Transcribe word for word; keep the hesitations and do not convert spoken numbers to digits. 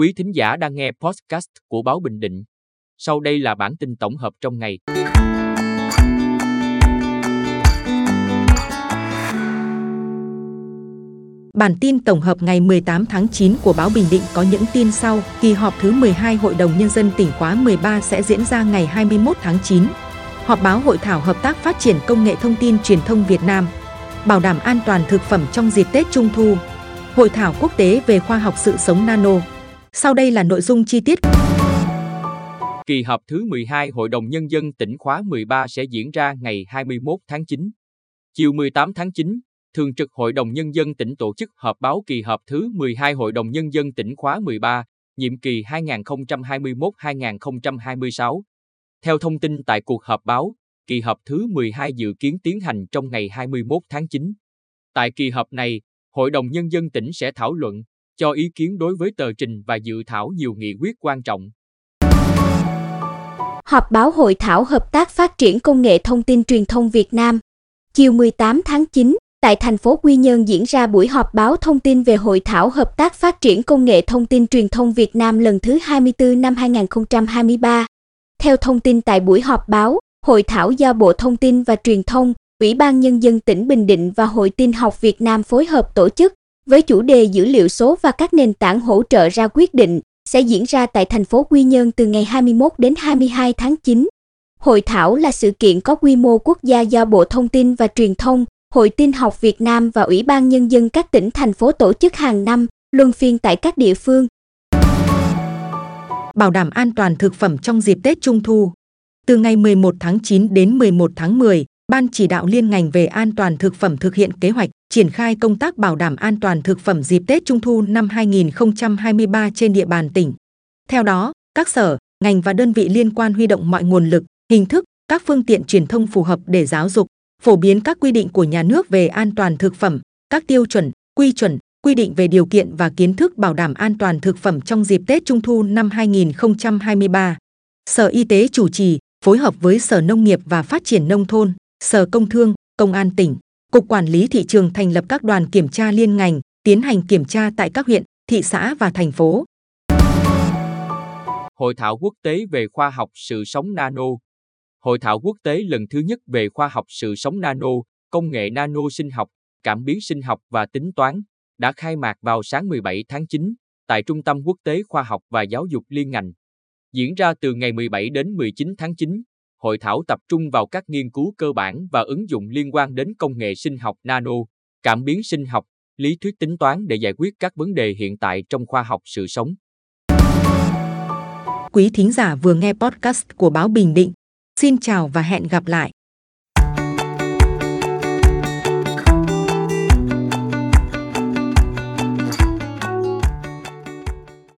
Quý thính giả đang nghe podcast của Báo Bình Định. Sau đây là bản tin tổng hợp trong ngày. Bản tin tổng hợp ngày mười tám tháng chín của Báo Bình Định có những tin sau. Kỳ họp thứ mười hai Hội đồng Nhân dân tỉnh khóa mười ba sẽ diễn ra ngày hai mươi mốt tháng chín. Họp báo Hội thảo Hợp tác phát triển Công nghệ thông tin truyền thông Việt Nam. Bảo đảm an toàn thực phẩm trong dịp Tết Trung Thu. Hội thảo quốc tế về khoa học sự sống nano. Sau đây là nội dung chi tiết. Kỳ họp thứ mười hai Hội đồng Nhân dân tỉnh khóa mười ba sẽ diễn ra ngày hai mươi mốt tháng chín. Chiều mười tám tháng chín, Thường trực Hội đồng Nhân dân tỉnh tổ chức họp báo kỳ họp thứ mười hai Hội đồng Nhân dân tỉnh khóa mười ba, nhiệm kỳ hai nghìn không trăm hai mươi mốt đến hai nghìn không trăm hai mươi sáu. Theo thông tin tại cuộc họp báo, kỳ họp thứ mười hai dự kiến tiến hành trong ngày hai mươi mốt tháng chín. Tại kỳ họp này, Hội đồng Nhân dân tỉnh sẽ thảo luận, cho ý kiến đối với tờ trình và dự thảo nhiều nghị quyết quan trọng. Họp báo Hội thảo Hợp tác phát triển Công nghệ thông tin truyền thông Việt Nam. Chiều mười tám tháng chín, tại thành phố Quy Nhơn diễn ra buổi họp báo thông tin về Hội thảo Hợp tác phát triển Công nghệ thông tin truyền thông Việt Nam lần thứ hai mươi tư năm hai nghìn không trăm hai mươi ba. Theo thông tin tại buổi họp báo, Hội thảo do Bộ Thông tin và Truyền thông, Ủy ban Nhân dân tỉnh Bình Định và Hội Tin học Việt Nam phối hợp tổ chức, với chủ đề dữ liệu số và các nền tảng hỗ trợ ra quyết định, sẽ diễn ra tại thành phố Quy Nhơn từ ngày hai mươi mốt đến hai mươi hai tháng chín. Hội thảo là sự kiện có quy mô quốc gia do Bộ Thông tin và Truyền thông, Hội Tin học Việt Nam và Ủy ban Nhân dân các tỉnh thành phố tổ chức hàng năm, luân phiên tại các địa phương. Bảo đảm an toàn thực phẩm trong dịp Tết Trung Thu. Từ ngày mười một tháng chín đến mười một tháng mười, Ban chỉ đạo liên ngành về an toàn thực phẩm thực hiện kế hoạch triển khai công tác bảo đảm an toàn thực phẩm dịp Tết Trung Thu năm hai nghìn không trăm hai mươi ba trên địa bàn tỉnh. Theo đó, các sở, ngành và đơn vị liên quan huy động mọi nguồn lực, hình thức, các phương tiện truyền thông phù hợp để giáo dục, phổ biến các quy định của nhà nước về an toàn thực phẩm, các tiêu chuẩn, quy chuẩn, quy định về điều kiện và kiến thức bảo đảm an toàn thực phẩm trong dịp Tết Trung Thu năm hai nghìn không trăm hai mươi ba. Sở Y tế chủ trì, phối hợp với Sở Nông nghiệp và Phát triển Nông thôn, Sở Công thương, Công an tỉnh, Cục Quản lý Thị trường thành lập các đoàn kiểm tra liên ngành, tiến hành kiểm tra tại các huyện, thị xã và thành phố. Hội thảo quốc tế về khoa học sự sống nano. Hội thảo quốc tế lần thứ nhất về khoa học sự sống nano, công nghệ nano sinh học, cảm biến sinh học và tính toán đã khai mạc vào sáng mười bảy tháng chín tại Trung tâm Quốc tế Khoa học và Giáo dục Liên ngành. Diễn ra từ ngày mười bảy đến mười chín tháng chín, hội thảo tập trung vào các nghiên cứu cơ bản và ứng dụng liên quan đến công nghệ sinh học nano, cảm biến sinh học, lý thuyết tính toán để giải quyết các vấn đề hiện tại trong khoa học sự sống. Quý thính giả vừa nghe podcast của Báo Bình Định. Xin chào và hẹn gặp lại!